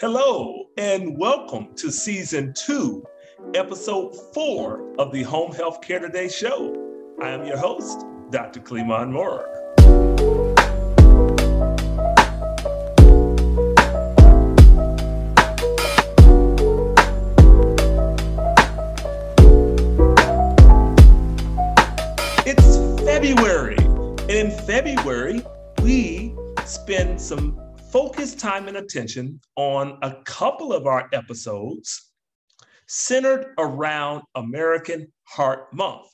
Hello and welcome to season 2, episode 4 of the Home Health Care Today Show. I am your host, Dr. Cleamon Moorer. It's February, and in February, we spend some focused time and attention on a couple of our episodes centered around American Heart Month.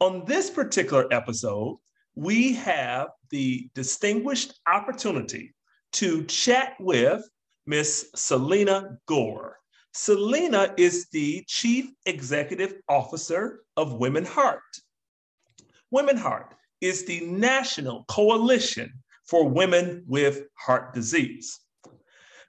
On this particular episode, we have the distinguished opportunity to chat with Ms. Celina Gorre. Celina is the Chief Executive Officer of WomenHeart. WomenHeart is the national coalition for women with heart disease.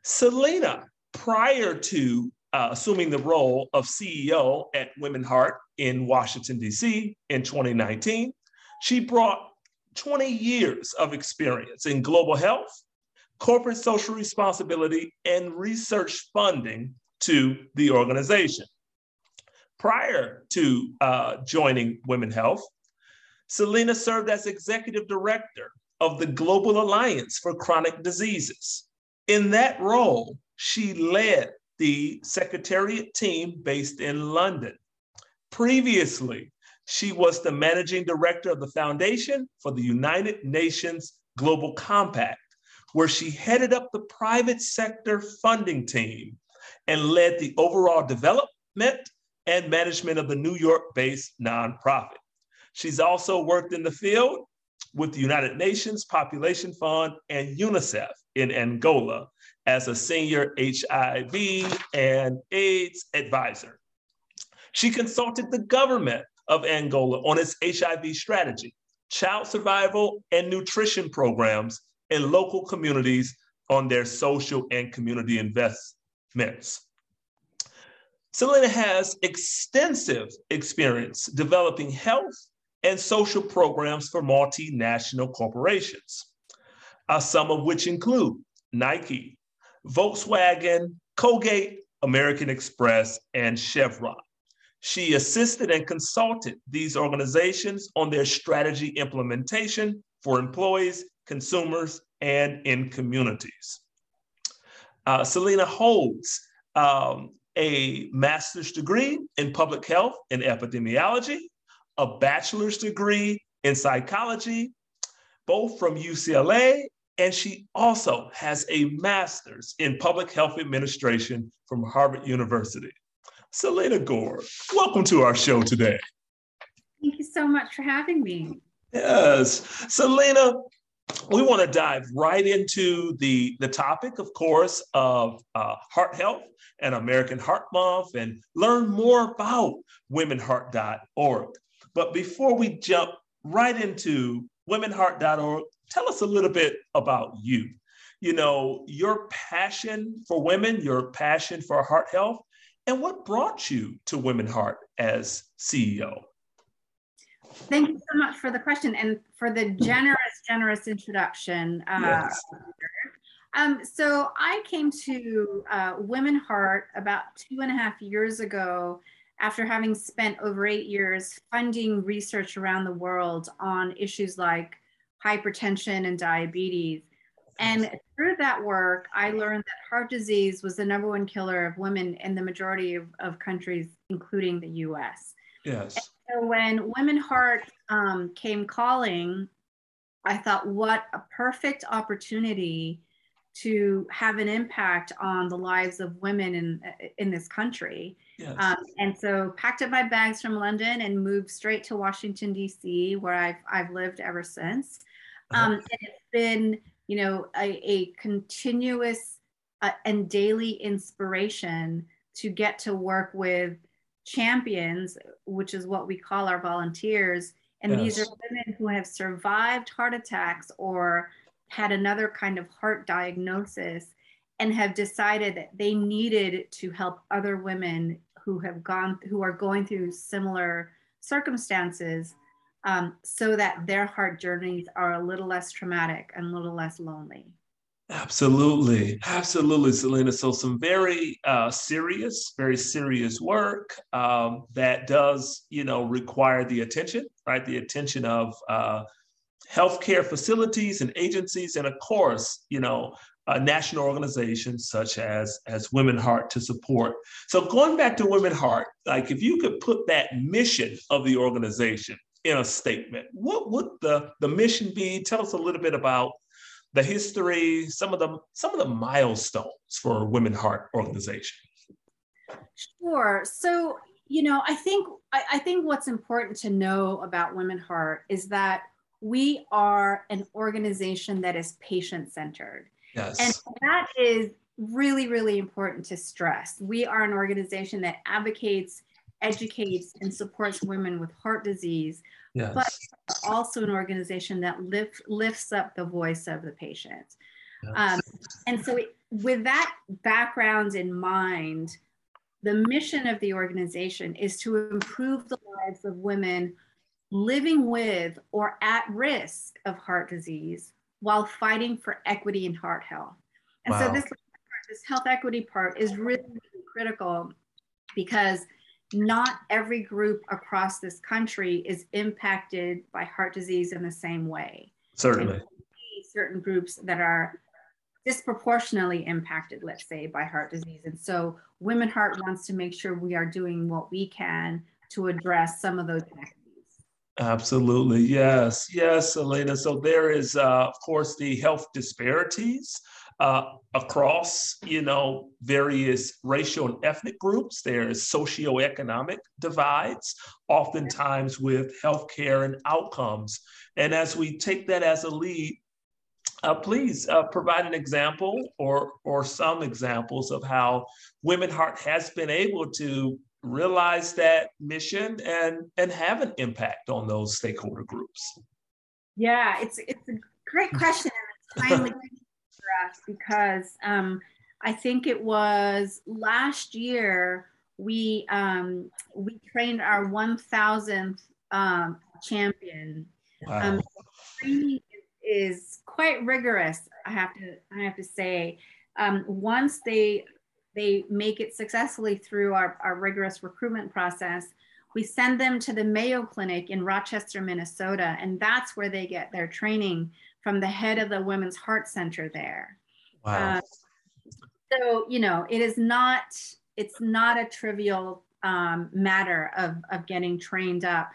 Celina, prior to assuming the role of CEO at WomenHeart in Washington, DC in 2019, she brought 20 years of experience in global health, corporate social responsibility, and research funding to the organization. Prior to joining Women Health, Celina served as executive director of the Global Alliance for Chronic Diseases. In that role, she led the secretariat team based in London. Previously, she was the managing director of the Foundation for the United Nations Global Compact, where she headed up the private sector funding team and led the overall development and management of the New York-based nonprofit. She's also worked in the field with the United Nations Population Fund and UNICEF in Angola as a senior HIV and AIDS advisor. She consulted the government of Angola on its HIV strategy, child survival and nutrition programs, and local communities on their social and community investments. Celina has extensive experience developing health and social programs for multinational corporations, some of which include Nike, Volkswagen, Colgate, American Express, and Chevron. She assisted and consulted these organizations on their strategy implementation for employees, consumers, and in communities. Celina holds a master's degree in public health and epidemiology, a bachelor's degree in psychology, both from UCLA, and she also has a master's in public health administration from Harvard University. Celina Gorre, welcome to our show today. Thank you so much for having me. Yes, Celina, we want to dive right into the topic, of course, of heart health and American Heart Month and learn more about womenheart.org. But before we jump right into womenheart.org, tell us a little bit about you. You know, your passion for women, your passion for heart health, and what brought you to WomenHeart as CEO? Thank you so much for the question and for the generous introduction. Yes. So I came to WomenHeart about 2.5 years ago after having spent over 8 years funding research around the world on issues like hypertension and diabetes. And through that work, I learned that heart disease was the number one killer of women in the majority of countries, including the US. Yes. And so when WomenHeart came calling, I thought, what a perfect opportunity to have an impact on the lives of women in this country. Yes. And so packed up my bags from London and moved straight to Washington, DC, where I've lived ever since. And it's been, you know, a continuous and daily inspiration to get to work with champions, which is what we call our volunteers. And yes, these are women who have survived heart attacks or had another kind of heart diagnosis and have decided that they needed to help other women who are going through similar circumstances so that their heart journeys are a little less traumatic and a little less lonely. Absolutely. Absolutely, Celina. So some very serious work that does, require the attention, right? The attention of healthcare facilities and agencies, and of course, national organizations such as WomenHeart to support. So going back to WomenHeart, like if you could put that mission of the organization in a statement, what would the mission be? Tell us a little bit about the history, some of the milestones for WomenHeart organization. Sure. So, I think what's important to know about WomenHeart is that we are an organization that is patient-centered. Yes. And that is really, really important to stress. We are an organization that advocates, educates, and supports women with heart disease, yes, but also an organization that lifts up the voice of the patient. Yes. And so with that background in mind, the mission of the organization is to improve the lives of women living with or at risk of heart disease while fighting for equity in heart health. And wow, so this health equity part is really, really critical, because not every group across this country is impacted by heart disease in the same way. Certainly. And certain groups that are disproportionately impacted, let's say, by heart disease. And so WomenHeart wants to make sure we are doing what we can to address some of those inequities. Absolutely. Yes. Yes, Celina. So there is, of course, the health disparities across, various racial and ethnic groups. There's socioeconomic divides, oftentimes with healthcare and outcomes. And as we take that as a lead, please provide an example or some examples of how WomenHeart has been able to realize that mission and have an impact on those stakeholder groups. Yeah, it's a great question, and it's timely for us, because I think it was last year we trained our 1,000th champion. Wow. Training is quite rigorous, I have to say. Once they make it successfully through our rigorous recruitment process, we send them to the Mayo Clinic in Rochester, Minnesota, and that's where they get their training from the head of the Women's Heart Center there. Wow. So, it's not a trivial matter of getting trained up.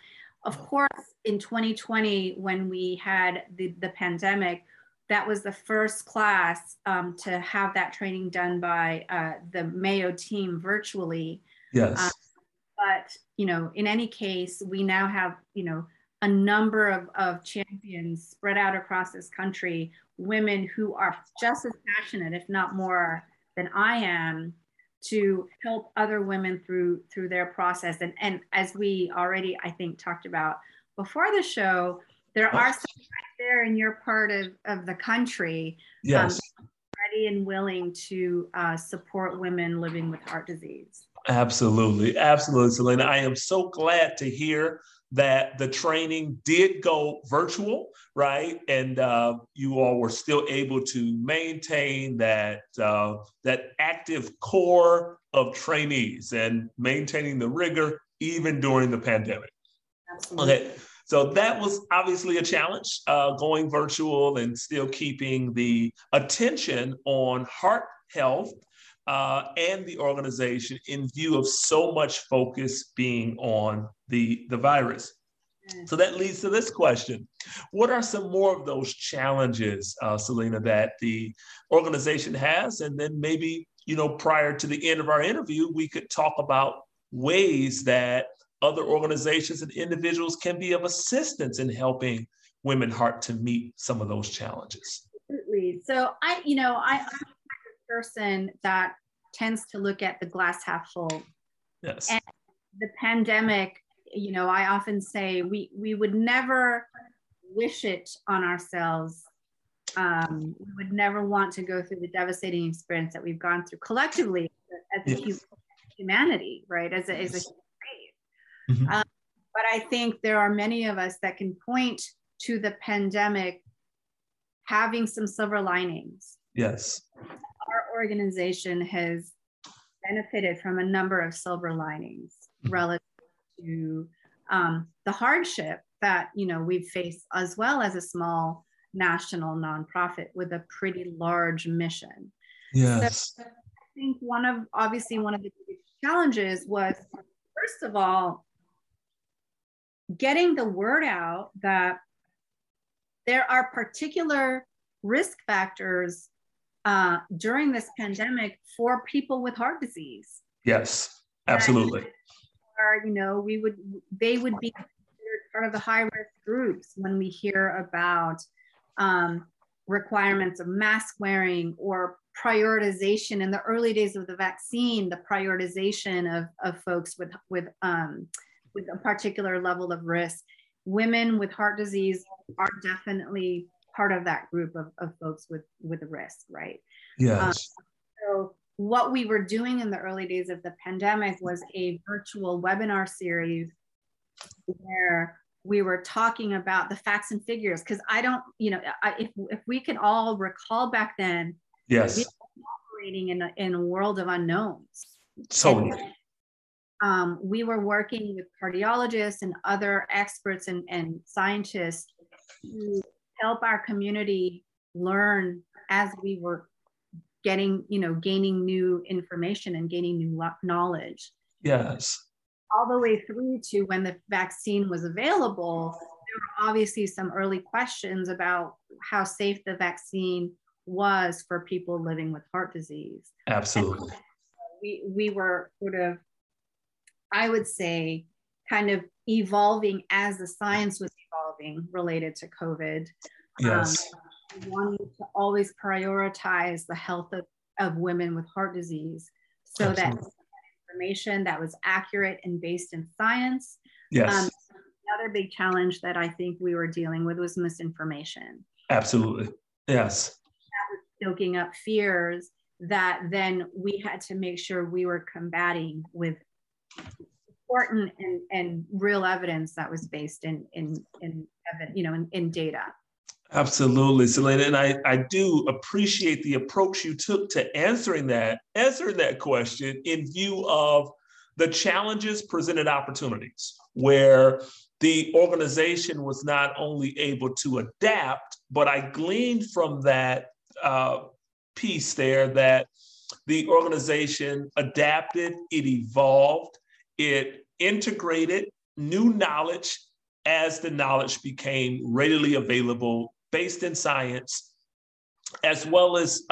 Of course, in 2020, when we had the pandemic, that was the first class to have that training done by the Mayo team virtually. Yes. But, in any case, we now have, a number of champions spread out across this country, women who are just as passionate, if not more than I am, to help other women through their process. And as we already, I think, talked about before the show, there are some right there in your part of the country, yes, ready and willing to support women living with heart disease. Absolutely. Absolutely, Celina. I am so glad to hear that the training did go virtual, right? And you all were still able to maintain that active core of trainees and maintaining the rigor even during the pandemic. Absolutely. Okay. So that was obviously a challenge, going virtual and still keeping the attention on heart health and the organization in view of so much focus being on the virus. So that leads to this question. What are some more of those challenges, Celina, that the organization has? And then maybe, prior to the end of our interview, we could talk about ways that other organizations and individuals can be of assistance in helping WomenHeart to meet some of those challenges. Absolutely. So I'm a person that tends to look at the glass half full. Yes. And the pandemic, I often say we would never wish it on ourselves. We would never want to go through the devastating experience that we've gone through collectively as a yes, humanity, right? As a Mm-hmm. But I think there are many of us that can point to the pandemic having some silver linings, Yes. Our organization has benefited from a number of silver linings relative to the hardship that, you know, we've faced, as well as a small national nonprofit with a pretty large mission. Yes. So I think one of the biggest challenges was, first of all, getting the word out that there are particular risk factors during this pandemic for people with heart disease. Yes, absolutely. Or, you know, they would be considered part of the high-risk groups when we hear about requirements of mask wearing or prioritization in the early days of the vaccine, the prioritization of folks with a particular level of risk. Women with heart disease are definitely part of that group of folks with a risk, right? Yes. So what we were doing in the early days of the pandemic was a virtual webinar series where we were talking about the facts and figures, because if we can all recall back then, yes, we were operating in a world of unknowns. So we were working with cardiologists and other experts and scientists to help our community learn as we were gaining new information and gaining new knowledge. Yes. All the way through to when the vaccine was available, there were obviously some early questions about how safe the vaccine was for people living with heart disease. Absolutely. And we were sort of, I would say, kind of evolving as the science was evolving related to COVID. Yes. Wanting to always prioritize the health of women with heart disease, so absolutely, that information that was accurate and based in science. Yes. Another big challenge that I think we were dealing with was misinformation. Absolutely. Yes. That was stoking up fears that then we had to make sure we were combating with important and real evidence that was based in data. Absolutely, Celina, and I do appreciate the approach you took to answering that question in view of the challenges presented opportunities, where the organization was not only able to adapt, but I gleaned from that piece there that the organization adapted, it evolved, it integrated new knowledge as the knowledge became readily available, based in science, as well as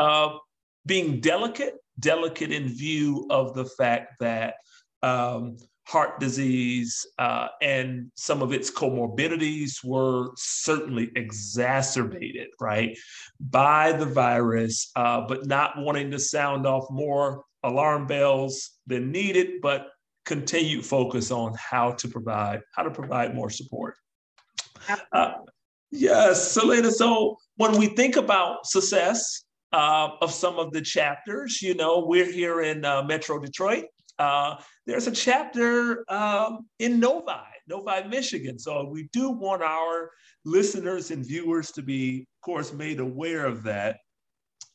being delicate in view of the fact that heart disease and some of its comorbidities were certainly exacerbated, right, by the virus, but not wanting to sound off more alarm bells than needed, but continued focus on how to provide more support. Yes, Celina. So when we think about success of some of the chapters, you know, we're here in Metro Detroit. There's a chapter in Novi, Michigan. So we do want our listeners and viewers to be, of course, made aware of that.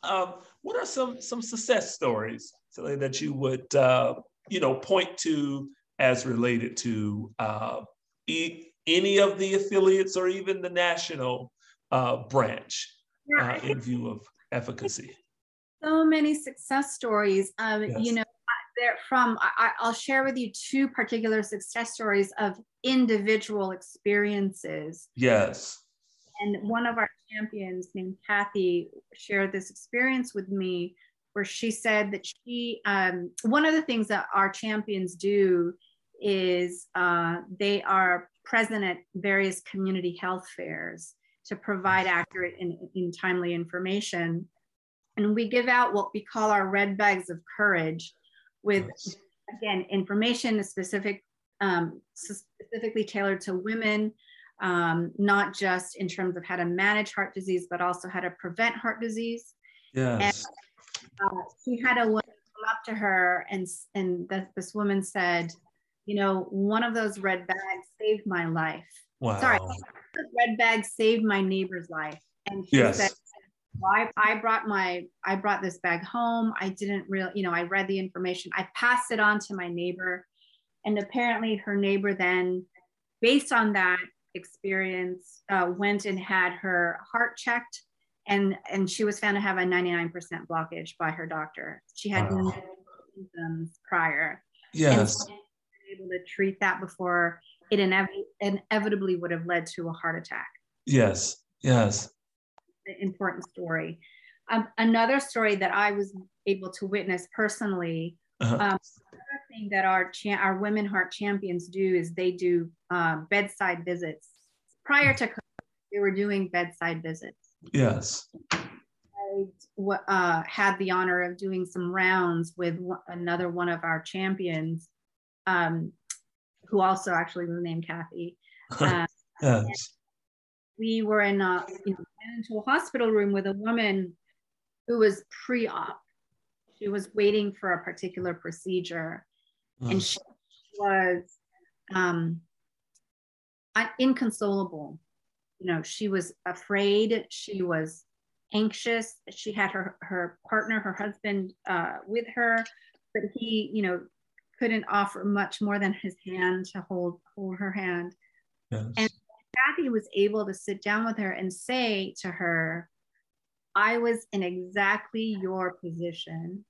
What are some success stories, Celina, that you would point to as related to any of the affiliates or even the national branch in view of efficacy? So many success stories. Yes. You know, I'll share with you two particular success stories of individual experiences. Yes. And one of our champions named Kathy shared this experience with me, where she said that she, one of the things that our champions do is they are present at various community health fairs to provide accurate and timely information. And we give out what we call our red bags of courage with, nice, again, information specifically tailored to women, not just in terms of how to manage heart disease, but also how to prevent heart disease. Yes. And she had a woman come up to her and this woman said, you know, one of those red bags saved my life. Wow. Sorry, one of those red bags saved my neighbor's life. And she, yes, said, I brought this bag home. I didn't really, I read the information. I passed it on to my neighbor, and apparently her neighbor then, based on that experience, went and had her heart checked, and she was found to have a 99% blockage by her doctor. She had no symptoms prior. Yes. And able to treat that before it inevitably would have led to a heart attack. Yes. Yes. Important story. Another story that I was able to witness personally. Another thing that our Women Heart champions do is they do bedside visits. Prior to COVID, they were doing bedside visits. Yes. I had the honor of doing some rounds with another one of our champions, who also actually was named Kathy. Yes. We were in a into a hospital room with a woman who was pre-op. She was waiting for a particular procedure, and she was inconsolable. She was afraid. She was anxious. She had her partner, her husband, with her, but he, couldn't offer much more than his hand to hold her hand. Yes. And Kathy was able to sit down with her and say to her, I was in exactly your position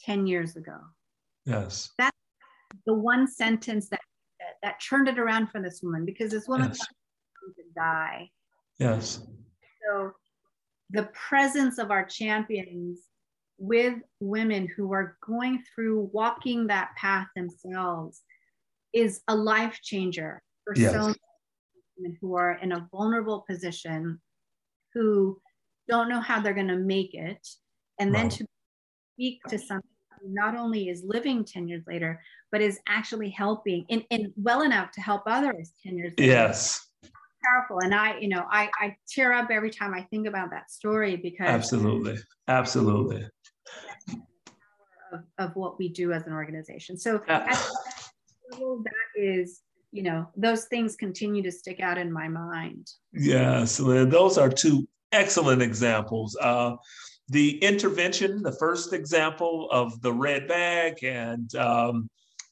10 years ago. Yes. That's the one sentence that turned it around for this woman, because this woman was going to die. Yes. So the presence of our champions with women who are going through walking that path themselves is a life changer for so many women who are in a vulnerable position, who don't know how they're going to make it. And then to speak to something who not only is living 10 years later, but is actually helping and well enough to help others 10 years later. Yes. Powerful. And I tear up every time I think about that story, because absolutely. That's the power of what we do as an organization. So that is, those things continue to stick out in my mind. Yes, those are two excellent examples. The intervention, the first example of the red bag, and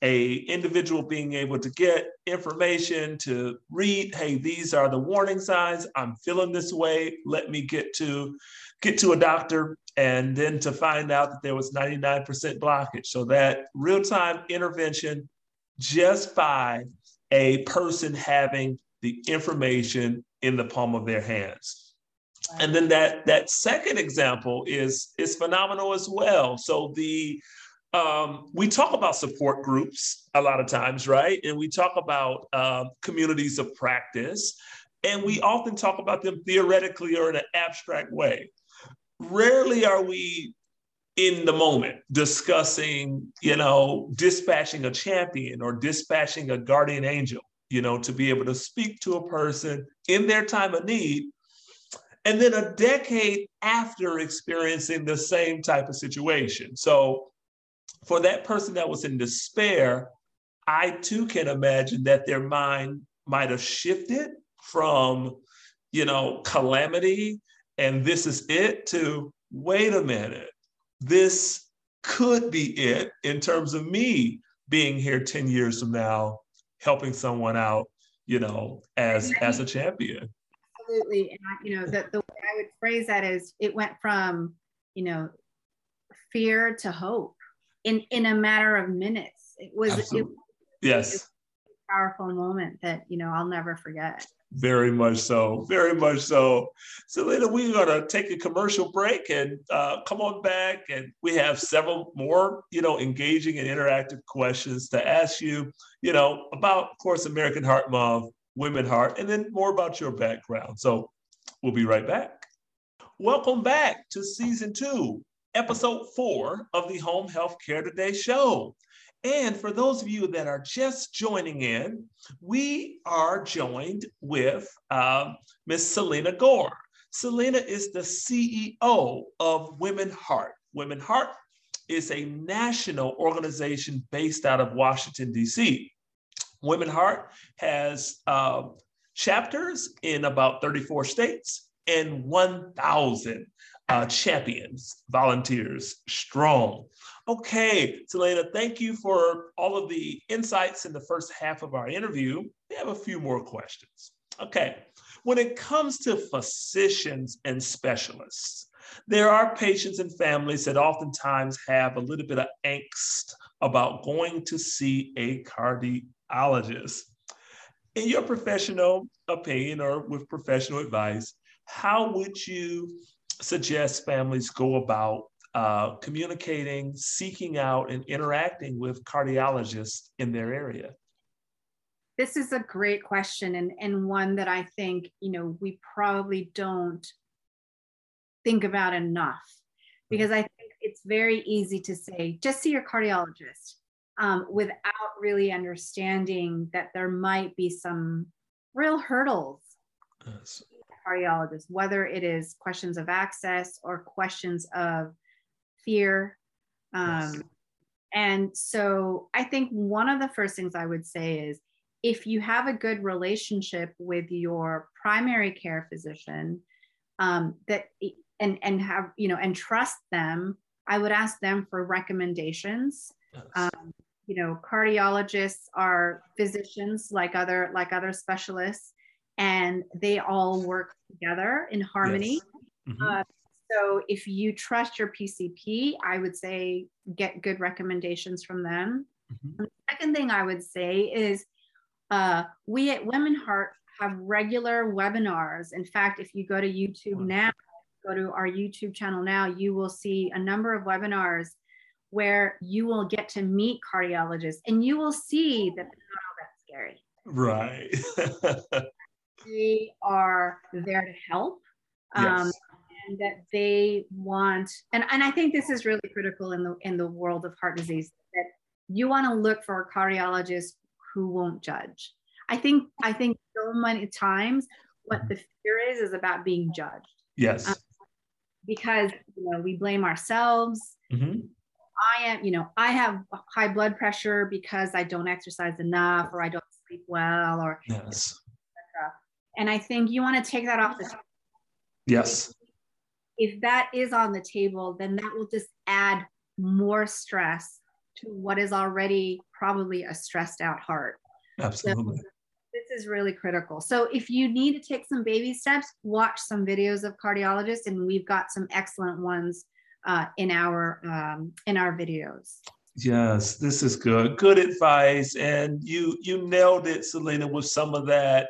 a individual being able to get information to read, hey, these are the warning signs, I'm feeling this way, let me get to a doctor, and then to find out that there was 99% blockage. So that real-time intervention, just by a person having the information in the palm of their hands. And then that second example is phenomenal as well. So we talk about support groups a lot of times, right? And we talk about communities of practice, and we often talk about them theoretically or in an abstract way. Rarely are we in the moment discussing, dispatching a champion or dispatching a guardian angel, to be able to speak to a person in their time of need. And then a decade after experiencing the same type of situation. So for that person that was in despair, I too can imagine that their mind might have shifted from, calamity and this is it to, wait a minute, this could be it in terms of me being here 10 years from now, helping someone out, as a champion. Absolutely. And the way I would phrase that is it went from, fear to hope in a matter of minutes. It was a powerful moment that, I'll never forget. Very much so. Very much so. Celina, we're going to take a commercial break and come on back. And we have several more, engaging and interactive questions to ask you, about, of course, American Heart Month, Women Heart, and then more about your background. So we'll be right back. Welcome back to Season 2, Episode 4 of the Home Health Care Today Show. And for those of you that are just joining in, we are joined with Ms. Celina Gorre. Celina is the CEO of Women Heart. Women Heart is a national organization based out of Washington, DC. Women Heart has chapters in about 34 states and 1,000 champions, volunteers, strong. Okay, Celina, thank you for all of the insights in the first half of our interview. We have a few more questions. Okay, when it comes to physicians and specialists, there are patients and families that oftentimes have a little bit of angst about going to see a cardiologist. In your professional opinion or with professional advice, how would you suggest families go about communicating, seeking out, and interacting with cardiologists in their area? This is a great question, and one that I think, we probably don't think about enough, because I think it's very easy to say, just see your cardiologist, without really understanding that there might be some real hurdles. Yes. Cardiologists, whether it is questions of access or questions of fear. Yes. And so I think one of the first things I would say is, if you have a good relationship with your primary care physician, and trust them, I would ask them for recommendations. Yes. Cardiologists are physicians like other specialists, and they all work together in harmony. Yes. Mm-hmm. So if you trust your PCP, I would say get good recommendations from them. Mm-hmm. And the second thing I would say is we at Women Heart have regular webinars. In fact, if you go to YouTube now, go to our YouTube channel now, you will see a number of webinars where you will get to meet cardiologists, and you will see that they're not all that scary. Right. They are there to help, yes. And that they want, and I think this is really critical in the world of heart disease, that you want to look for a cardiologist who won't judge. I think so many times what the fear is about being judged. Yes. Because we blame ourselves. Mm-hmm. I have high blood pressure because I don't exercise enough, or I don't sleep well, or yes. And I think you want to take that off the table. Yes. If that is on the table, then that will just add more stress to what is already probably a stressed out heart. Absolutely. So this is really critical. So if you need to take some baby steps, watch some videos of cardiologists, and we've got some excellent ones in our videos. Yes, this is good. Good advice. And you nailed it, Celina, with some of that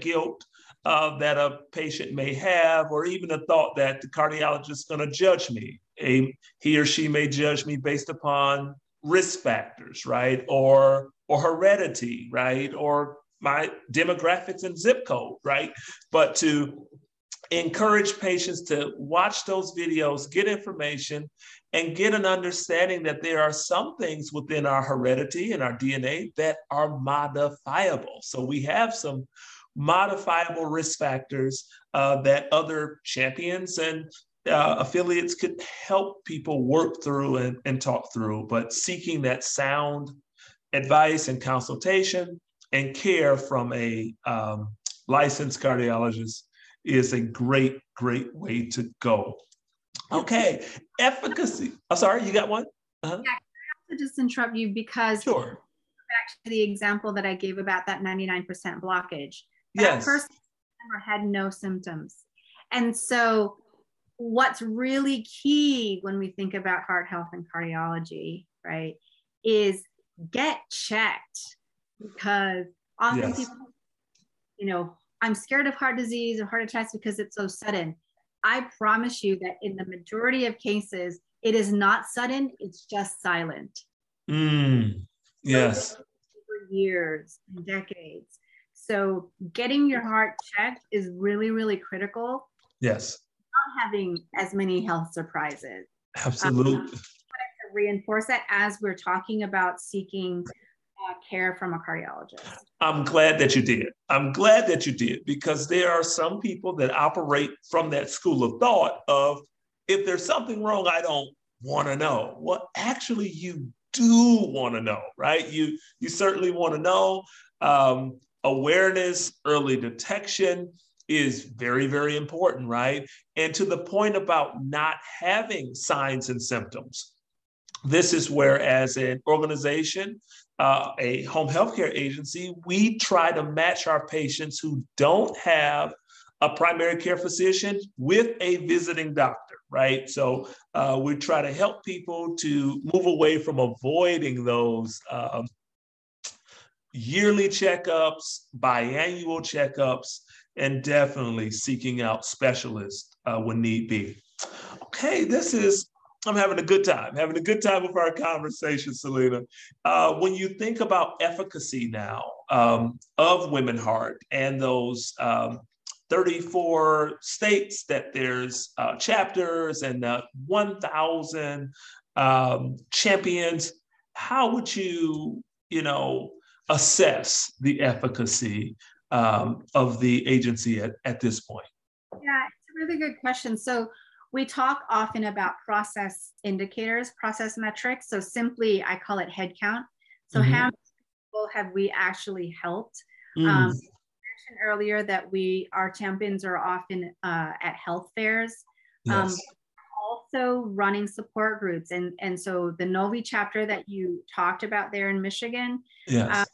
guilt that a patient may have, or even a thought that the cardiologist is going to judge me. He or she may judge me based upon risk factors, right? Or heredity, right? Or my demographics and zip code, right? But to encourage patients to watch those videos, get information, and get an understanding that there are some things within our heredity and our DNA that are modifiable. So we have some modifiable risk factors that other champions and affiliates could help people work through and talk through, but seeking that sound advice and consultation and care from a licensed cardiologist is a great, great way to go. Okay, efficacy. I'm sorry, you got one? Uh-huh. Yeah, I have to just interrupt you because sure. Back to the example that I gave about that 99% blockage. That yes. person had no symptoms. And so what's really key when we think about heart health and cardiology, right, is get checked, because often yes. people, I'm scared of heart disease or heart attacks because it's so sudden. I promise you that in the majority of cases, it is not sudden, it's just silent. Mm, yes. So for years, decades. So getting your heart checked is really, really critical. Yes. Not having as many health surprises. Absolutely. I want to reinforce that as we're talking about seeking care from a cardiologist. I'm glad that you did, because there are some people that operate from that school of thought of, if there's something wrong, I don't want to know. Well, actually, you do want to know, right? You certainly want to know. Awareness, early detection is very, very important, right? And to the point about not having signs and symptoms, this is where, as an organization, a home healthcare agency, we try to match our patients who don't have a primary care physician with a visiting doctor, right? So we try to help people to move away from avoiding those yearly checkups, biannual checkups, and definitely seeking out specialists when need be. Okay, I'm having a good time with our conversation, Celina. When you think about efficacy now of WomenHeart and those 34 states that there's chapters and 1,000 champions, how would you assess the efficacy of the agency at this point? Yeah, it's a really good question. So we talk often about process indicators, process metrics. So simply, I call it head count. So how many people have we actually helped? I mentioned earlier that our champions are often at health fairs. Yes. Also running support groups. And so the Novi chapter that you talked about there in Michigan, yes.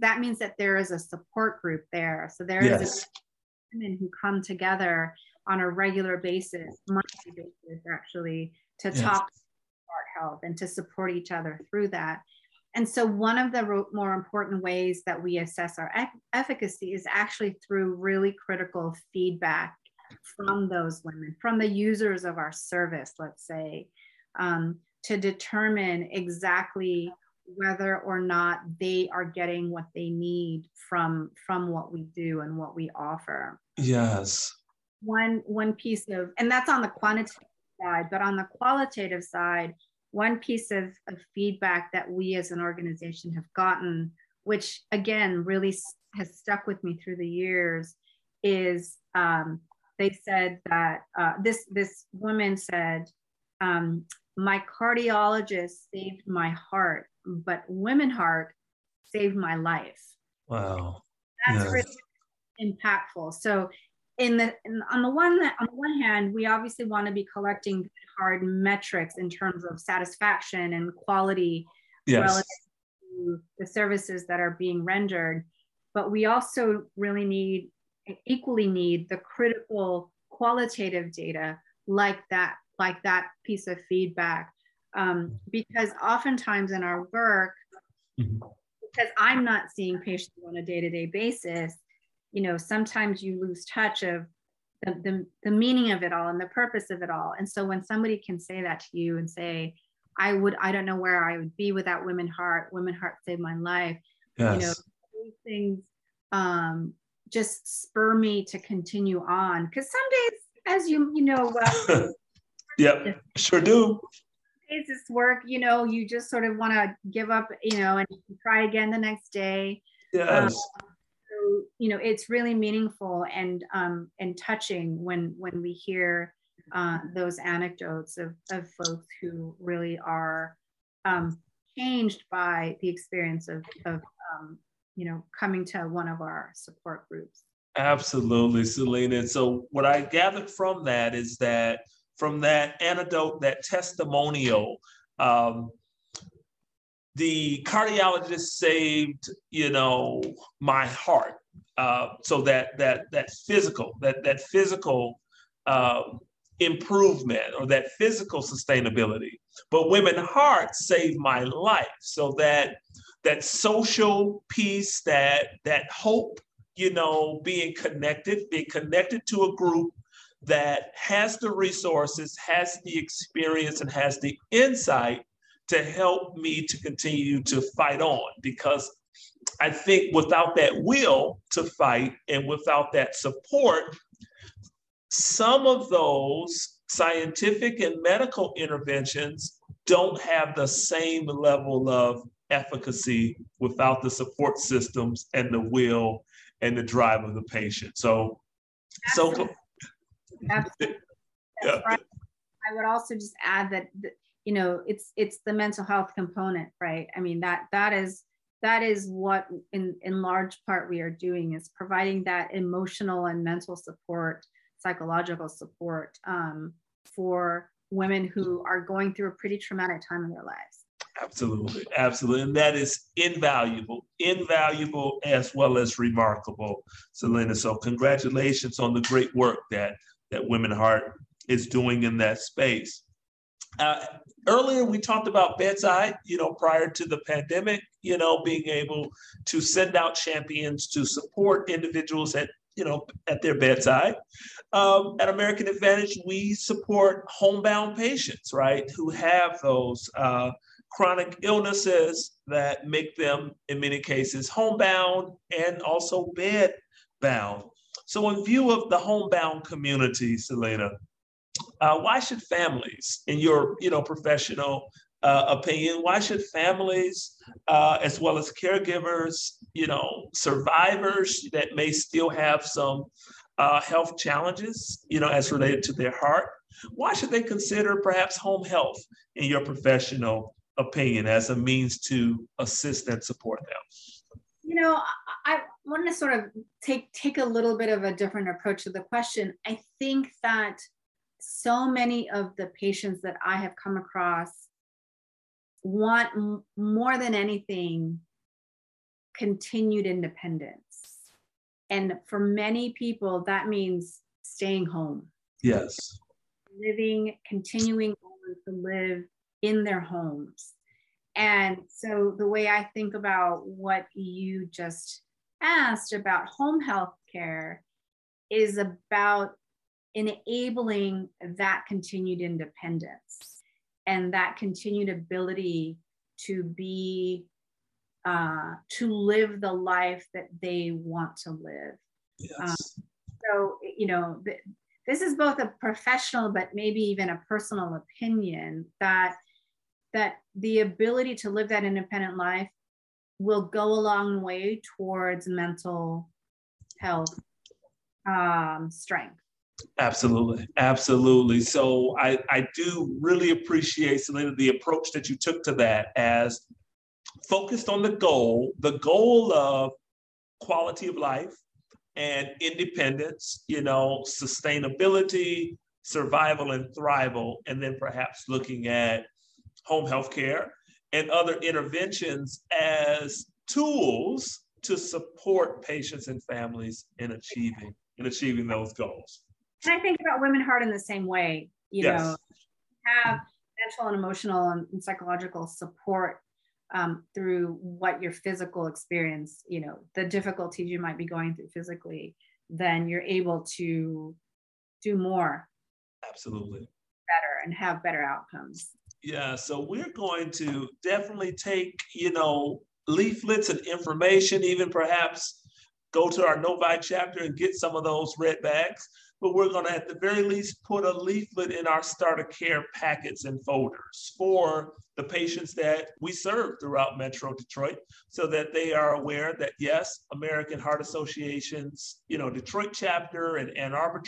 That means that there is a support group there. So there yes. is women who come together on a regular basis, monthly basis actually, to yes. talk about health and to support each other through that. And so one of the more important ways that we assess our efficacy is actually through really critical feedback from those women, from the users of our service, let's say, to determine exactly whether or not they are getting what they need from what we do and what we offer. Yes. One piece of, and that's on the quantitative side, but on the qualitative side, one piece of feedback that we as an organization have gotten, which again, really has stuck with me through the years, is they said that, this woman said, my cardiologist saved my heart, but WomenHeart saved my life. Wow. That's yes. really impactful. So on the one hand, we obviously want to be collecting hard metrics in terms of satisfaction and quality yes. relative to the services that are being rendered, but we also really equally need the critical qualitative data like that piece of feedback, because oftentimes in our work, because I'm not seeing patients on a day-to-day basis, sometimes you lose touch of the meaning of it all and the purpose of it all. And so when somebody can say that to you and say, I don't know where I would be without WomenHeart. WomenHeart saved my life. Yes. These things just spur me to continue on. Because some days, as well, yeah, sure do. Days this work, you just sort of want to give up, and you can try again the next day. Yes. It's really meaningful and touching when we hear those anecdotes of folks who really are changed by the experience of coming to one of our support groups. Absolutely, Celina. So what I gathered from that is that from that anecdote, that testimonial, the cardiologist saved, my heart. So that physical improvement or that physical sustainability. But WomenHeart saved my life. So that social piece, that hope, being connected to a group that has the resources, has the experience, and has the insight to help me to continue to fight on, because I think without that will to fight and without that support, some of those scientific and medical interventions don't have the same level of efficacy without the support systems and the will and the drive of the patient. So, absolutely. Absolutely. Yeah. Right. I would also just add that it's the mental health component, right? I mean, that is that is what in large part we are doing, is providing that emotional and mental support, psychological support for women who are going through a pretty traumatic time in their lives. Absolutely, absolutely. And that is invaluable, invaluable as well as remarkable, Celina. So congratulations on the great work that Women Heart is doing in that space. Earlier, we talked about bedside, prior to the pandemic, being able to send out champions to support individuals at their bedside. At American Advantage, we support homebound patients, right, who have those chronic illnesses that make them, in many cases, homebound and also bedbound. So in view of the homebound community, Celina, why should families, in your professional opinion, why should families as well as caregivers, survivors that may still have some health challenges, as related to their heart, why should they consider perhaps home health, in your professional opinion, as a means to assist and support them? I want to sort of take a little bit of a different approach to the question. I think that so many of the patients that I have come across want more than anything continued independence. And for many people, that means staying home. Yes. Continuing to live in their homes. And so the way I think about what you just asked about home health care is about enabling that continued independence and that continued ability to be, to live the life that they want to live. Yes. This is both a professional, but maybe even a personal opinion, that the ability to live that independent life will go a long way towards mental health strength. Absolutely. Absolutely. So I do really appreciate, Celina, the approach that you took to that, as focused on the goal of quality of life and independence, sustainability, survival and thrival, and then perhaps looking at home health care and other interventions as tools to support patients and families in achieving those goals. And I think about Women Heart in the same way, you know, have mental and emotional and psychological support through what your physical experience, the difficulties you might be going through physically, then you're able to do more. Absolutely. Better and have better outcomes. Yeah. So we're going to definitely take, leaflets and information, even perhaps go to our Novi chapter and get some of those red bags. But we're going to, at the very least, put a leaflet in our starter care packets and folders for the patients that we serve throughout Metro Detroit, so that they are aware that, yes, American Heart Association's, Detroit chapter and Ann Arbor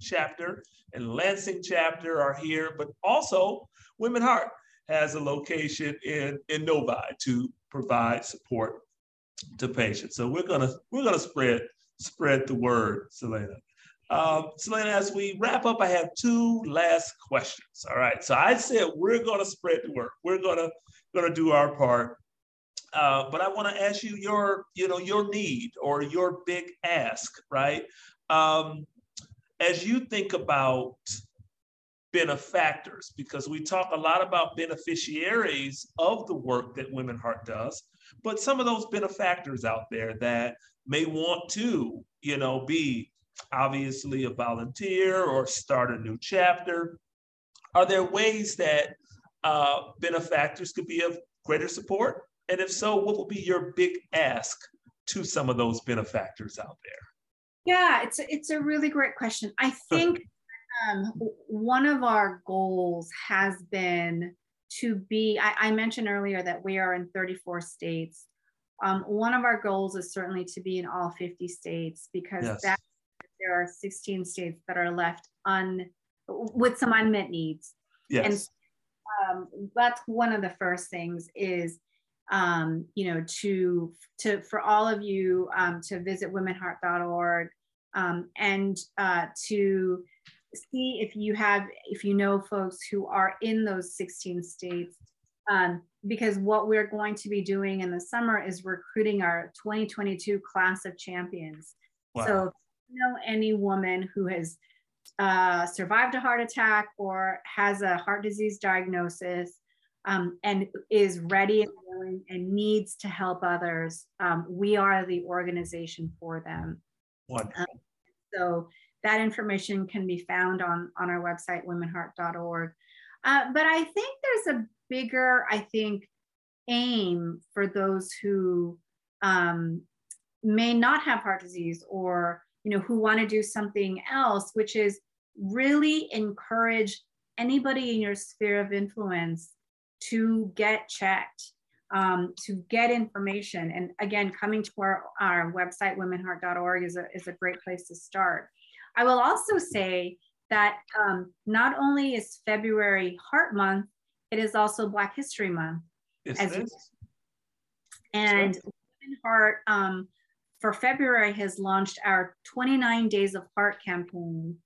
chapter and Lansing chapter are here, but also Women Heart has a location in Novi to provide support to patients. So we're going to spread the word, Celina. Celina, as we wrap up, I have two last questions. All right. So I said we're going to spread the word. We're going to do our part. But I want to ask you your need or your big ask, right? As you think about benefactors, because we talk a lot about beneficiaries of the work that Women Heart does, but some of those benefactors out there that may want to, be obviously a volunteer or start a new chapter. Are there ways that benefactors could be of greater support? And if so, what would be your big ask to some of those benefactors out there? Yeah, it's a really great question. I think one of our goals has been to be, I mentioned earlier that we are in 34 states. One of our goals is certainly to be in all 50 states, because that there are 16 states that are left with some unmet needs. Yes. And that's one of the first things is for all of you to visit womenheart.org and to see if you know folks who are in those 16 states. Because what we're going to be doing in the summer is recruiting our 2022 class of champions. Wow. So if you know any woman who has survived a heart attack or has a heart disease diagnosis and is ready and willing and needs to help others, we are the organization for them. Wonderful. So that information can be found on our website, womenheart.org. But I think there's a bigger, aim for those who may not have heart disease or, who want to do something else, which is really encourage anybody in your sphere of influence to get checked, to get information. And again, coming to our website, womenheart.org is a great place to start. I will also say that not only is February Heart Month, it is also Black History Month. And Women Heart for February has launched our 29 Days of Heart campaign,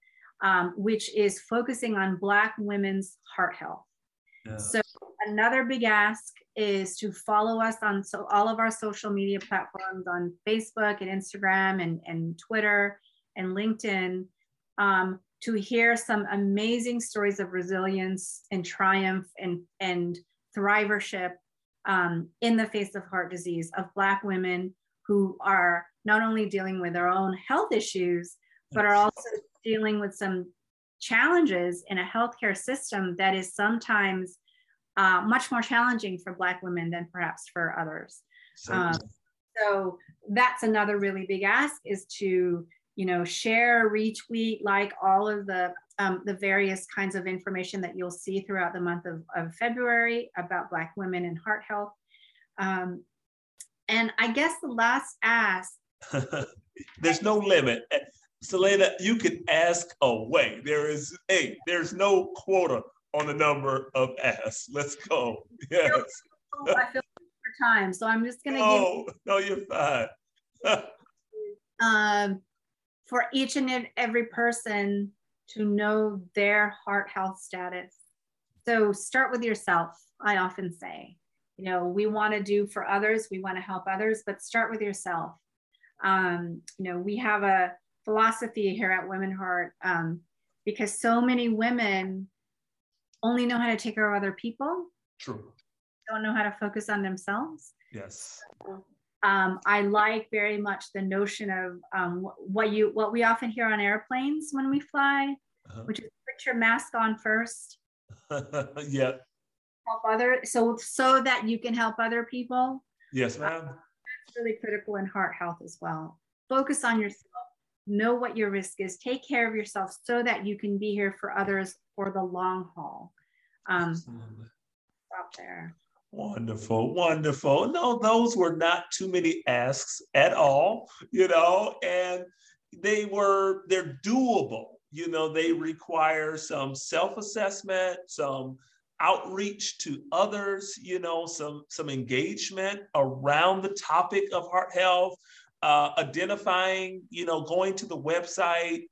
which is focusing on Black women's heart health. Yeah. So another big ask is to follow us on all of our social media platforms on Facebook and Instagram and Twitter and LinkedIn. To hear some amazing stories of resilience and triumph and thrivership in the face of heart disease of Black women who are not only dealing with their own health issues, but are also dealing with some challenges in a healthcare system that is sometimes much more challenging for Black women than perhaps for others. So that's another really big ask, is to share, retweet, like all of the various kinds of information that you'll see throughout the month of February about Black women and heart health. And I guess the last ask. There's no limit. Celina, you can ask away. There's no quota on the number of asks. Let's go. Yes. I feel for time, so I'm just going to give. No, you're fine. For each and every person to know their heart health status. So start with yourself, I often say. We want to do for others, we want to help others, but start with yourself. We have a philosophy here at Women Heart because so many women only know how to take care of other people. True. Don't know how to focus on themselves. Yes. I like very much the notion of what we often hear on airplanes when we fly, which is put your mask on first. Yeah. So that you can help other people. Yes, ma'am. That's really critical in heart health as well. Focus on yourself. Know what your risk is. Take care of yourself so that you can be here for others for the long haul. Stop there. Wonderful, wonderful. No, those were not too many asks at all, and they're doable. They require some self-assessment, some outreach to others, some engagement around the topic of heart health, identifying, going to the website,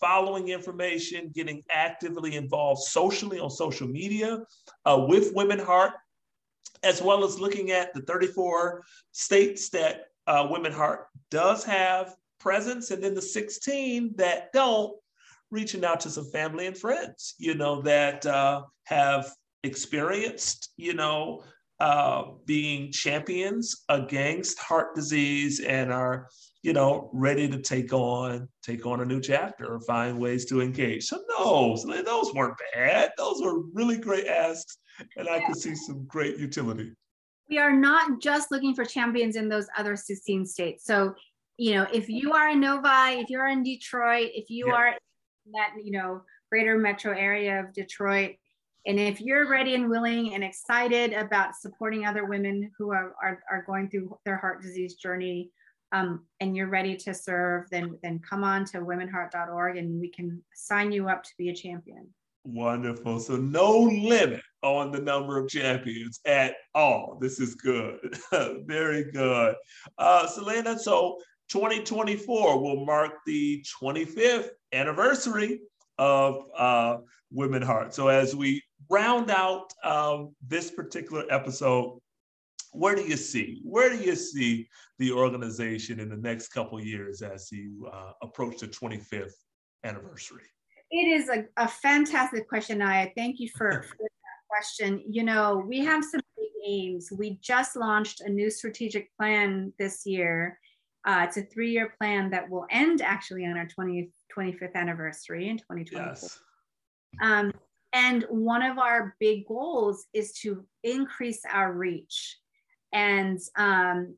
following information, getting actively involved socially on social media with Women Heart, as well as looking at the 34 states that Women Heart does have presence, and then the 16 that don't, reaching out to some family and friends, that have experienced, being champions against heart disease and are, ready to take on a new chapter or find ways to engage. So no, those weren't bad. Those were really great asks. And I can see some great utility. We are not just looking for champions in those other 16 states. So, if you are in Novi, if you're in Detroit, if you are in that, greater metro area of Detroit, and if you're ready and willing and excited about supporting other women who are going through their heart disease journey, and you're ready to serve, then come on to womenheart.org and we can sign you up to be a champion. Wonderful. So no limit on the number of champions at all. This is good. Very good. Celina, so 2024 will mark the 25th anniversary of Women Heart. So as we round out this particular episode, where do you see the organization in the next couple of years as you approach the 25th anniversary? It is a fantastic question. I thank you for that question. You know, we have some big aims. We just launched a new strategic plan this year. It's a 3-year plan that will end actually on our 25th anniversary in 2024. Yes. And one of our big goals is to increase our reach. And,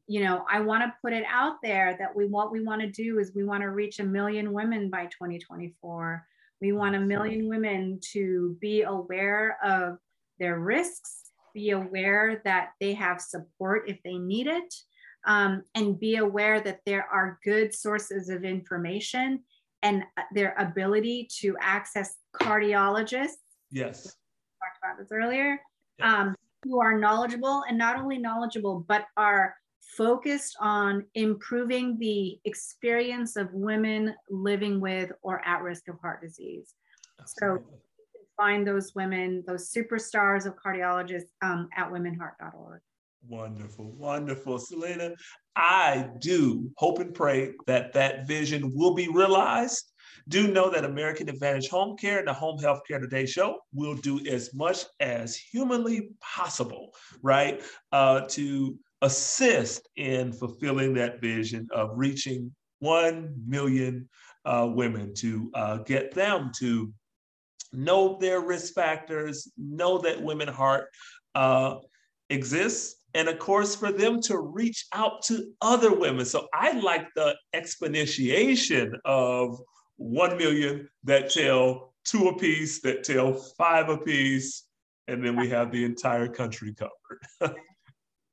you know, I want to put it out there that we want to reach 1 million women by 2024. We want 1 million women to be aware of their risks, be aware that they have support if they need it, and be aware that there are good sources of information and their ability to access cardiologists. Yes. We talked about this earlier, yeah. Who are knowledgeable, and not only knowledgeable, but are focused on improving the experience of women living with or at risk of heart disease. Absolutely. So you can find those women, those superstars of cardiologists at womenheart.org. Wonderful, wonderful. Celina, I do hope and pray that that vision will be realized. Do know that American Advantage Home Care and the Home Health Care Today Show will do as much as humanly possible, right, to assist in fulfilling that vision of reaching 1 million women, to get them to know their risk factors, know that Women Heart exists, and of course, for them to reach out to other women. So I like the exponentiation of 1 million that tell 2 apiece, that tell 5 apiece, and then we have the entire country covered.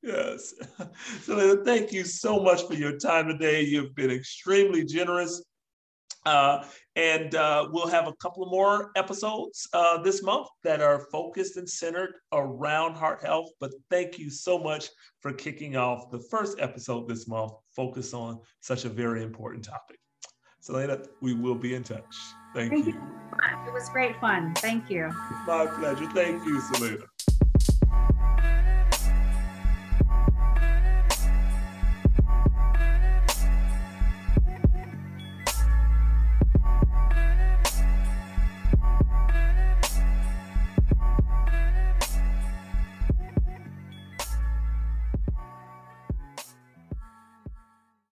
Yes. Celina, thank you so much for your time today. You've been extremely generous. And we'll have a couple more episodes this month that are focused and centered around heart health. But thank you so much for kicking off the first episode this month, focused on such a very important topic. Celina, we will be in touch. Thank you. It was great fun. Thank you. My pleasure. Thank you, Celina.